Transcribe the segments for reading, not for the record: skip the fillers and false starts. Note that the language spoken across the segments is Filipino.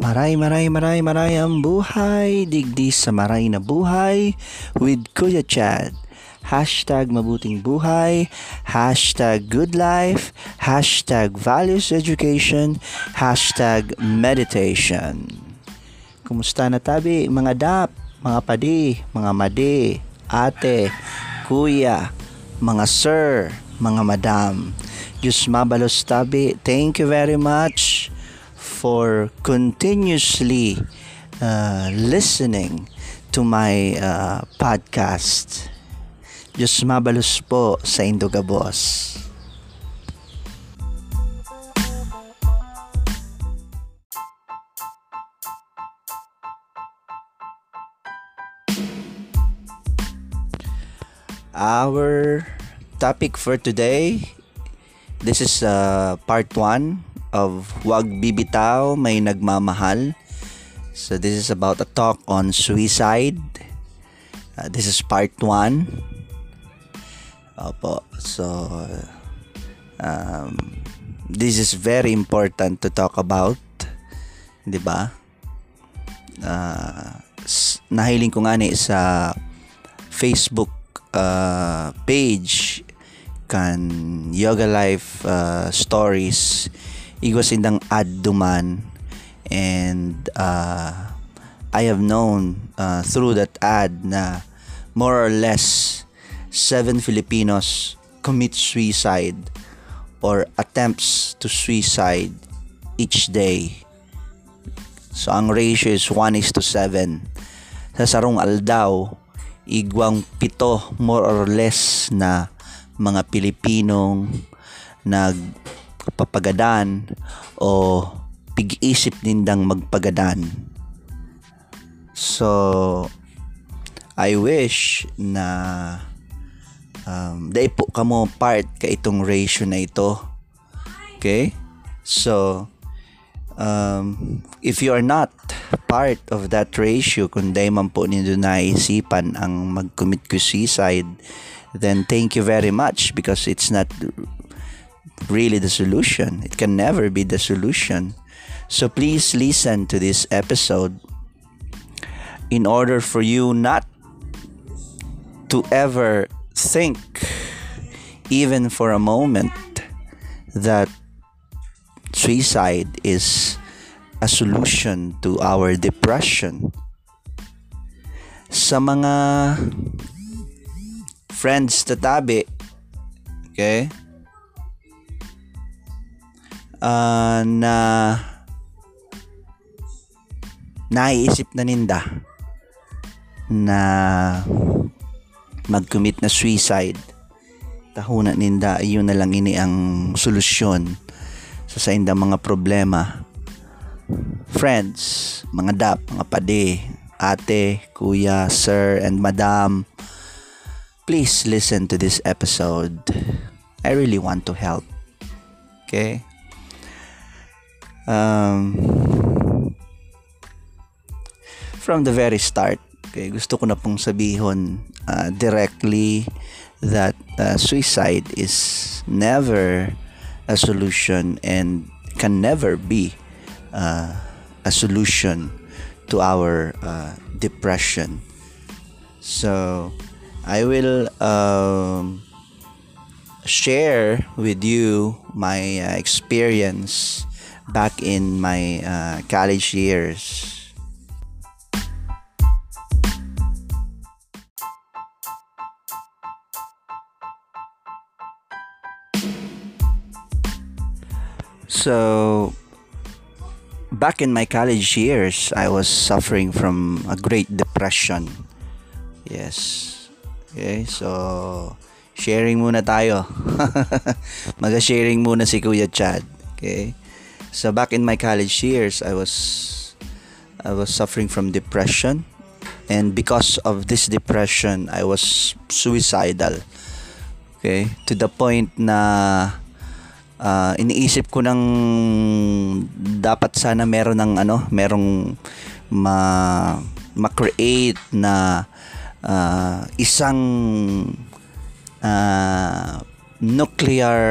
Maray ang buhay, digdi sa maray na buhay with Kuya Chad. Hashtag mabuting buhay, hashtag good life, hashtag values education, hashtag meditation. Kumusta na tabi mga dap, mga padi, mga madi, ate, kuya, mga sir, mga madam. Diyos mabalos tabi, thank you very much for continuously listening to my podcast. Diyos mabalos po sa Indugabos. Our topic for today, this is part 1 of Huwag Bibitaw May Nagmamahal. So this is about a talk on suicide. This is part 1. Opo. So this is very important to talk about, 'di ba? Nahiling ko nga ni sa Facebook page kan Yoga Life Stories. Igosindang ad duman, and I have known through that ad na more or less 7 Filipinos commit suicide or attempts to suicide each day. So ang ratio is 1:7. Sa Sarong Aldao, igwang 7 more or less na mga Pilipinong papagadan o pig-isip nindang magpagadan. So I wish na daipo ka mo part ka itong ratio na ito. Okay? So if you are not part of that ratio, kung dai man po nindo naisipan ang mag-commit ko suicide, then thank you very much, because it's not really the solution. It can never be the solution. So please listen to this episode in order for you not to ever think, even for a moment, that suicide is a solution to our depression. Sa mga friends tatabi, okay, na naiisip na ninda na mag-commit na suicide, tahuna ninda yun na lang ini ang solusyon sa inda mga problema. Friends, mga dap, mga pade, ate, kuya, sir, and madam, please listen to this episode. I really want to help. Okay? From the very start, okay, gusto ko na pong sabihon directly that suicide is never a solution and can never be a solution to our depression. So I will share with you my experience back in my college years. So back in my college years, I was suffering from a great depression. Yes. Okay, so sharing muna tayo. Maga-sharing muna si Kuya Chad. Okay? So back in my college years, I was suffering from depression, and because of this depression, I was suicidal. Okay, to the point na iniisip ko nang dapat sana meron ng merong ma-create na isang nuclear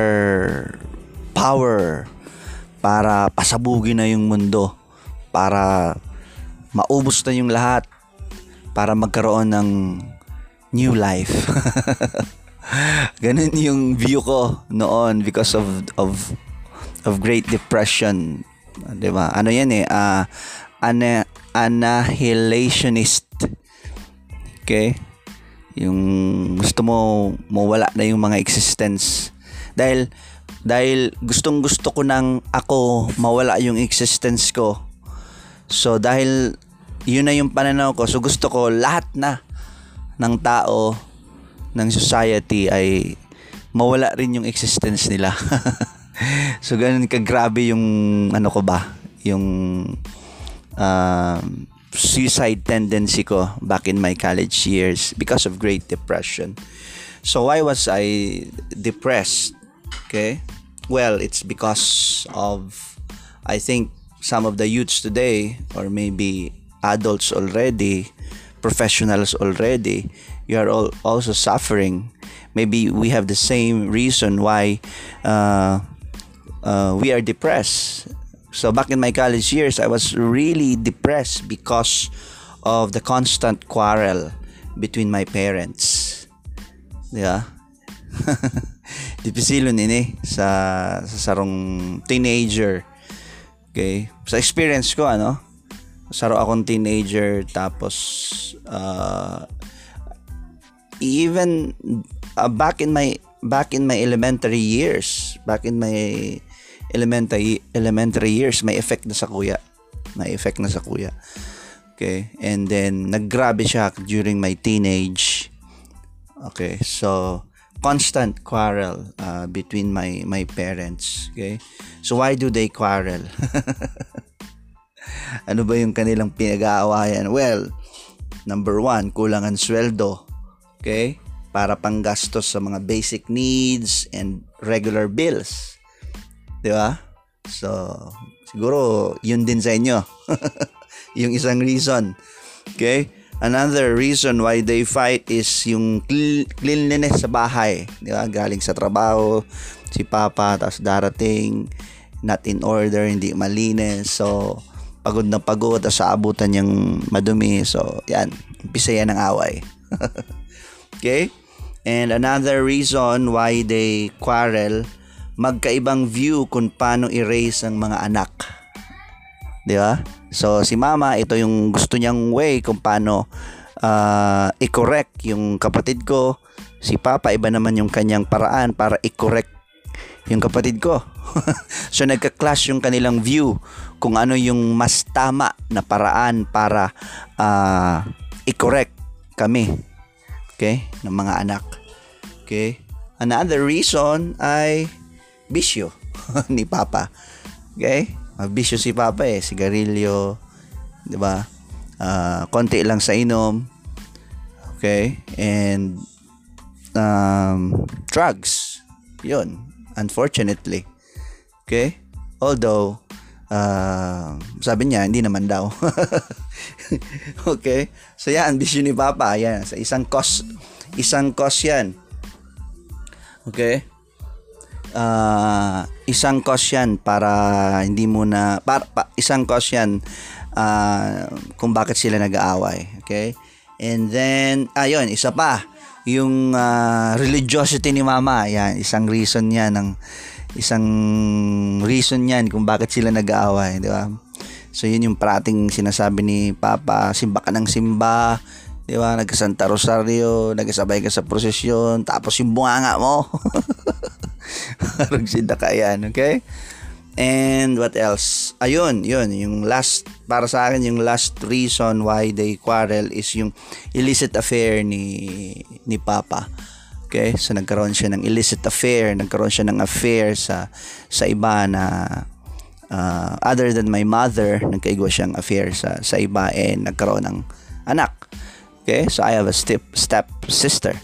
power para pasabugin na yung mundo, para maubos na yung lahat, para magkaroon ng new life. Ganun yung view ko noon because of Great Depression, 'di ba? Ano 'yan eh, annihilationist. Okay? Yung gusto mo mawala na yung mga existence. Dahil gustong-gusto ko nang ako mawala yung existence ko. So dahil yun na yung pananaw ko, so gusto ko lahat na ng tao, ng society ay mawala rin yung existence nila. So ganun kagrabe yung ano ko ba, yung suicide tendency ko back in my college years because of Great Depression. So why was I depressed? Okay? Well, it's because of, I think, some of the youths today, or maybe adults already, professionals already, you are all also suffering. Maybe we have the same reason why we are depressed. So back in my college years, I was really depressed because of the constant quarrel between my parents. Yeah. Dipisilo din eh sa sarong teenager. Okay? Sa experience ko, ano? Saro akong teenager, tapos even back in my elementary years, may effect na sa kuya. Okay? And then naggrabe siya during my teenage. Okay, so constant quarrel between my parents. Okay? So why do they quarrel? Ano ba yung kanilang pinag-aawayan? Well, number one, kulangan sweldo. Okay? Para panggastos sa mga basic needs and regular bills. Di ba? So, siguro, yun din sa inyo. Yung isang reason. Okay? Another reason why they fight is yung cleanliness sa bahay. Di ba? Galing sa trabaho, si Papa, tapos darating, not in order, hindi malinis. So, pagod na pagod, tapos aabutan niyang madumi. So, yan. Umpisa yan ang away. Okay? And another reason why they quarrel, magkaibang view kung paano i-raise ang mga anak. Di ba? So, si mama, ito yung gusto niyang way kung paano i-correct yung kapatid ko. Si Papa, iba naman yung kanyang paraan para i-correct yung kapatid ko. So, nagka-clash yung kanilang view kung ano yung mas tama na paraan para i-correct kami, okay, ng mga anak. Okay? Another reason ay bisyo ni Papa. Okay? Mabisyo si Papa eh. Sigarilyo, di ba? Konti lang sa inom. Okay? And drugs. Yun. Unfortunately. Okay? Although, sabi niya, hindi naman daw. Okay? So, yan. Bisyo ni Papa. Yan. Sa isang cause. Isang cause yan. Okay? Isang cause yan para hindi mo na... isang cause yan kung bakit sila nag-aaway. Okay? And then, ayun. Isa pa. Yung religiosity ni mama, yan, isang reason yan kung bakit sila nag-aaway, di ba? So yun yung parating sinasabi ni Papa, simba ka ng simba, di ba? Nagka-Santa Rosario, nagkasabay ka sa prosesyon, tapos yung bunganga mo. Rugsida ka yan, okay? And what else? Ayun, yun, yung last, para sa akin, yung last reason why they quarrel is yung illicit affair ni Papa. Okay? So, nagkaroon siya ng illicit affair, sa iba na other than my mother, nagkaigwa siyang affair sa iba, and nagkaroon ng anak. Okay? So, I have a step sister.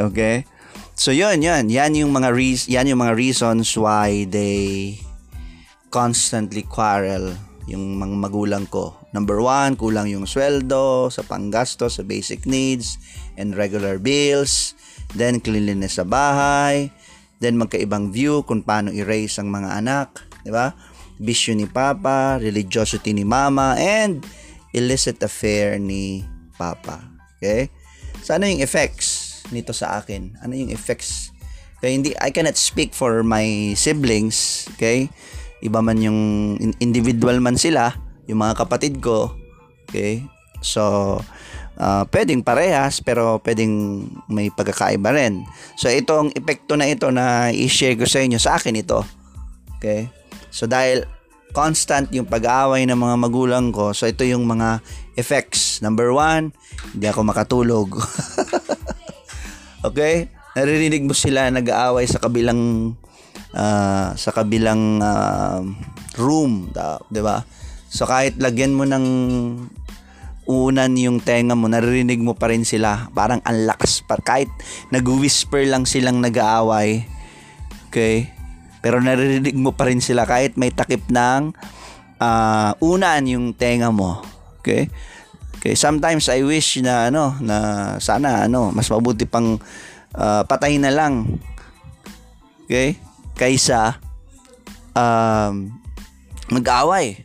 Okay? So yan yung mga reasons why they constantly quarrel yung mga magulang ko. Number one, kulang yung sweldo sa panggastos sa basic needs and regular bills. Then cleanliness sa bahay. Then magkaibang view kung paano i-raise ang mga anak, di ba? bisyo ni Papa, religiosity ni Mama, and illicit affair ni Papa. Okay? So, ano yung effects nito sa akin? Ano yung effects? Kaya hindi, I cannot speak for my siblings. Okay? Iba man yung individual man sila, yung mga kapatid ko. Okay? So, pwedeng parehas, pero pwedeng may pagkakaiba rin. So, itong epekto na ito na i-share ko sa inyo, sa akin ito. Okay? So, dahil constant yung pag-aaway ng mga magulang ko, so ito yung mga effects. Number one, hindi ako makatulog. Okay? Naririnig mo sila nag-aaway sa kabilang room, 'di ba? So kahit lagyan mo ng unan yung tenga mo, naririnig mo pa rin sila. Parang ang lakas pa. Kahit nag-whisper lang silang nag-aaway. Okay? Pero naririnig mo pa rin sila kahit may takip ng unan yung tenga mo. Okay? Okay, sometimes I wish na sana mas mabuti pang patayin na lang. Okay? Kaysa mag-aaway.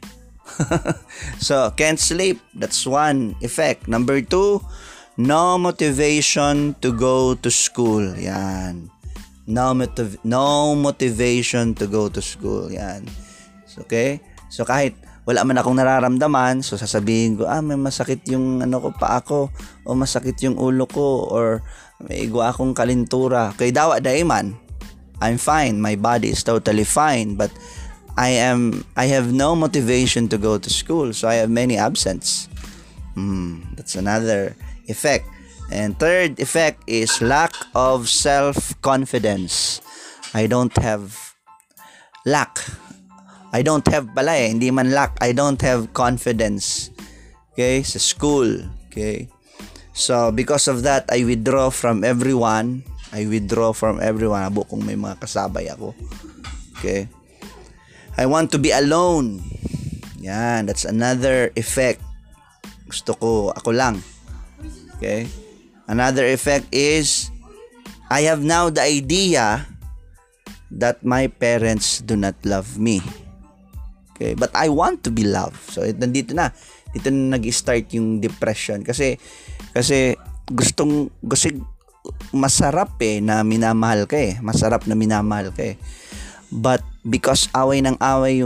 So, can't sleep. That's one effect. Number two, no motivation to go to school. Yan. No motivation to go to school. Yan. Okay? So, kahit wala man akong nararamdaman, so sasabihin ko, may masakit yung paa ko, o masakit yung ulo ko, or may igwa akong kalintura. Kay dawa daiman, I'm fine. My body is totally fine. But, I have no motivation to go to school, so I have many absence. That's another effect. And third effect is lack of self-confidence. I don't have confidence. Okay, sa school. Okay, so because of that, I withdraw from everyone. Abo kung may mga kasabay ako. Okay. I want to be alone. Yan, that's another effect. Gusto ko, ako lang. Okay? Another effect is, I have now the idea that my parents do not love me. Okay? But I want to be loved. So, nandito na. Dito na nag-start yung depression. Kasi, masarap na minamahal ka eh. Masarap na minamahal ka eh. But, because away ng away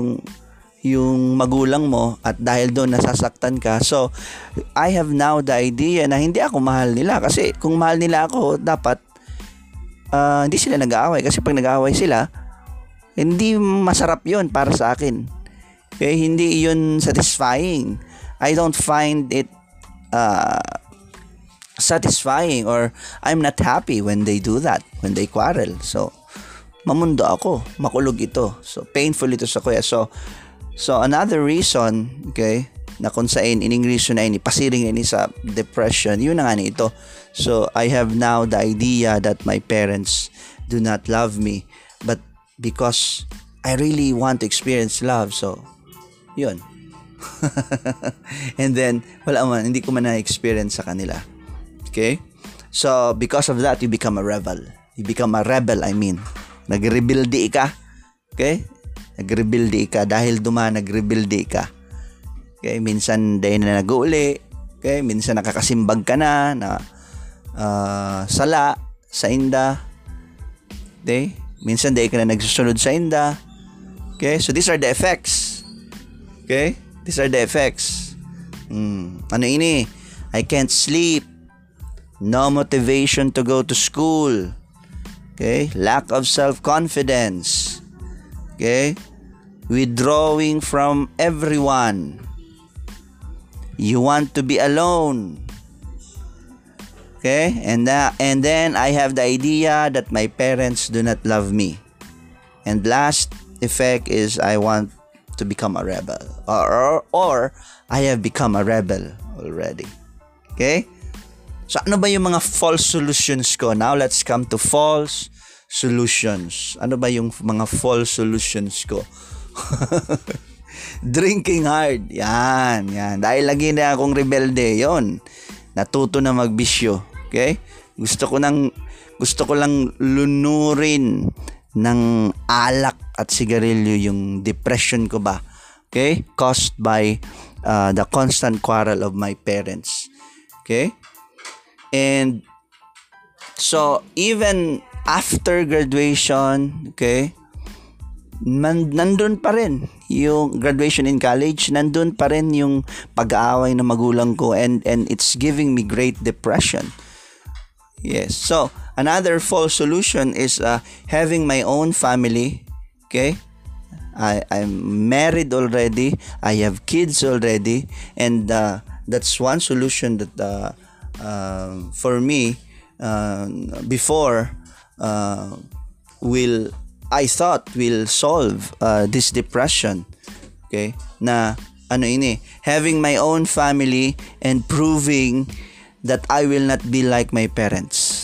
yung magulang mo at dahil doon nasasaktan ka, so I have now the idea na hindi ako mahal nila, kasi kung mahal nila ako dapat hindi sila nag-aaway, kasi pag nag-aaway sila hindi masarap yun para sa akin. Okay, hindi yun satisfying. I don't find it satisfying, or I'm not happy when they do that, when they quarrel. So mamundo ako, makulog ito. So, painful ito sa kuya. So another reason, okay, na kung saan in-English na ini, pasiring ini sa depression, yun na nga ni ito. So, I have now the idea that my parents do not love me. But, because I really want to experience love, so, yun. And then, hindi ko man na-experience sa kanila. Okay? So, because of that, you become a rebel. Nag-rebuildi ka. Okay? Nag-rebuildi ka. Dahil nag-rebuildi ka. Okay? Minsan, dahil na nag-uuli. Okay? Minsan, nakakasimbag ka na sala sa inda. Okay? Minsan, dahil ka na nagsusunod sa inda. Okay? So, these are the effects. Okay? These are the effects. Ano ini? I can't sleep. No motivation to go to school. Okay? Lack of self-confidence. Okay? Withdrawing from everyone. You want to be alone. Okay? And then I have the idea that my parents do not love me. And last effect is I want to become a rebel. Or I have become a rebel already. Okay? So, ano ba yung mga false solutions ko? Now, let's come to false solutions. Ano ba yung mga false solutions ko? Drinking hard. Yan. Dahil lagi na akong rebelde. Yun. Natuto na magbisyo. Okay? Gusto ko lang lunurin ng alak at sigarilyo yung depression ko ba, okay, caused by the constant quarrel of my parents. Okay? And so even after graduation, okay, nandun pa rin yung graduation in college, nandun pa rin yung pag-aaway ng magulang ko, and it's giving me great depression. Yes. So another false solution is having my own family. Okay? I'm married already. I have kids already, and that's one solution that for me before I thought will solve this depression. Okay? Na ano ini, having my own family and proving that I will not be like my parents.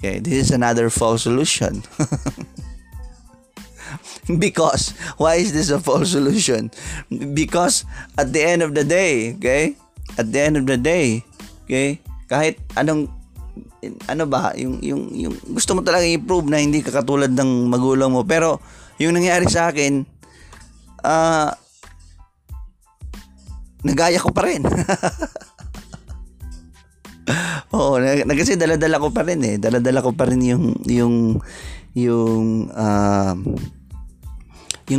Okay, this is another false solution. Because why is this a false solution? Because at the end of the day, okay? At the end of the day, okay? Kahit anong ano ba, yung gusto mo talaga i-prove na hindi ka katulad ng magulang mo, pero yung nangyari sa akin, nagaya ko pa rin. Oo, kasi dala-dala ko pa rin eh. Dala-dala ko pa rin yung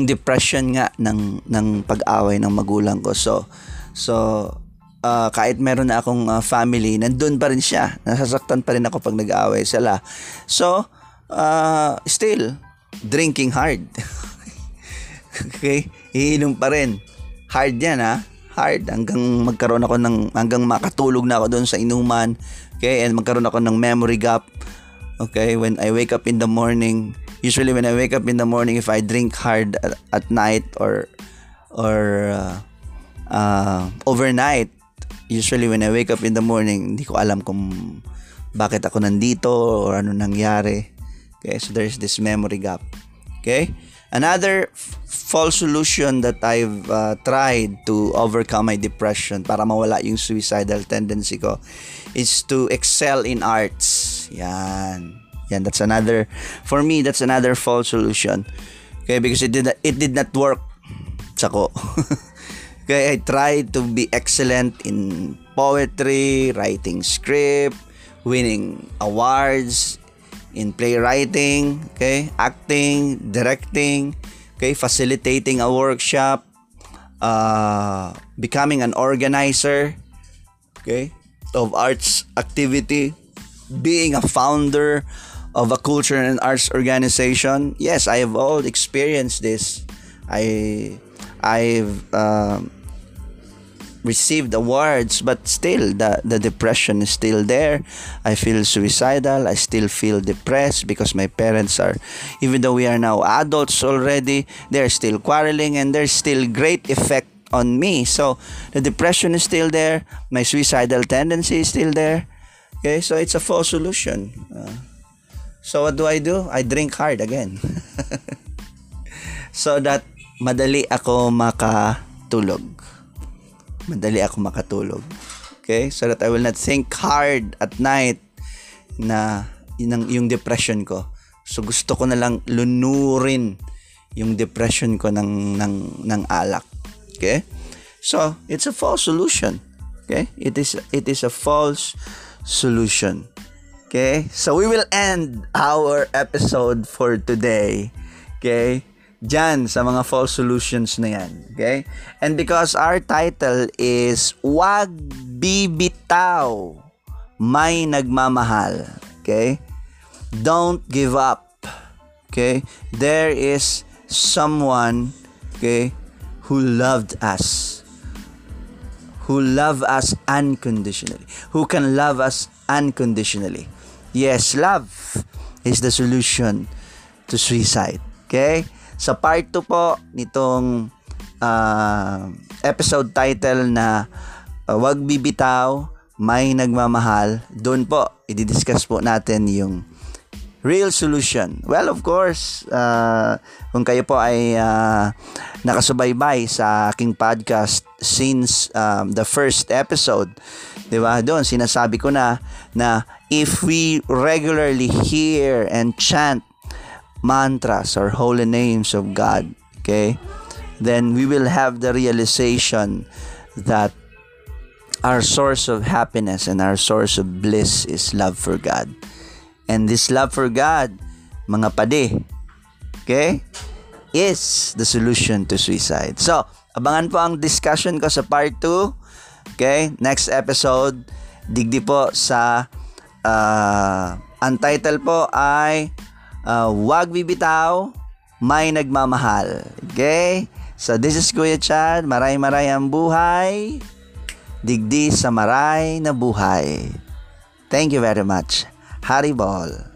depression nga ng pag-away ng magulang ko. So kahit meron na akong family, nandun pa rin siya. Nasasaktan pa rin ako pag nag-aaway sila. So, still drinking hard. Okay? Iinom pa rin. Hard yan, ha? Hard hanggang magkaroon ako hanggang makatulog na ako doon sa inuman. Okay? And magkaroon ako ng memory gap. Okay? When I wake up in the morning, usually when I wake up in the morning, if I drink hard at night or overnight, usually when I wake up in the morning, hindi ko alam kung bakit ako nandito or ano nangyari. Okay? So there's this memory gap. Okay? Another false solution that I've tried to overcome my depression para mawala yung suicidal tendency ko is to excel in arts. Yan, that's another, for me, that's another false solution. Okay, because it did not work sa ko. Okay, I tried to be excellent in poetry, writing script, winning awards, in playwriting, okay, acting, directing, okay, facilitating a workshop, becoming an organizer, okay, of arts activity, being a founder of a culture and arts organization. Yes, I have all experienced this. I've received awards, but still the depression is still there. I feel suicidal. I still feel depressed because my parents are, even though we are now adults already, they're still quarreling, and there's still great effect on me. So the depression is still there. My suicidal tendency is still there. Okay, so it's a false solution. So what do? I drink hard again. So that madali ako makatulog. Okay? So that I will not think hard at night na yung depression ko. So gusto ko na lang lunurin yung depression ko ng alak. Okay? So it's a false solution. Okay? It is a false solution. Okay? So we will end our episode for today. Okay? Diyan sa mga false solutions na yan. Okay? And because our title is Wag Bibitaw May Nagmamahal. Okay? Don't give up. Okay? There is someone, okay, who loved us. Who love us unconditionally. Who can love us unconditionally. Yes, love is the solution to suicide. Okay? Sa part 2 po nitong episode title na Wag Bibitaw May Nagmamahal, doon po i-discuss po natin yung real solution. Well, of course, kung kayo po ay nakasubaybay sa aking podcast since the first episode, 'di ba? Doon sinasabi ko na if we regularly hear and chant mantras or holy names of God, okay, then we will have the realization that our source of happiness and our source of bliss is love for God. And this love for God, mga pade, okay, is the solution to suicide. So, abangan po ang discussion ko sa part 2, okay, next episode. Digdi po sa ang title po ay Wag Bibitaw, May Nagmamahal. Okay? So this is Kuya Chad. Maray-maray ang buhay. Digdi sa maray na buhay. Thank you very much. Haribol.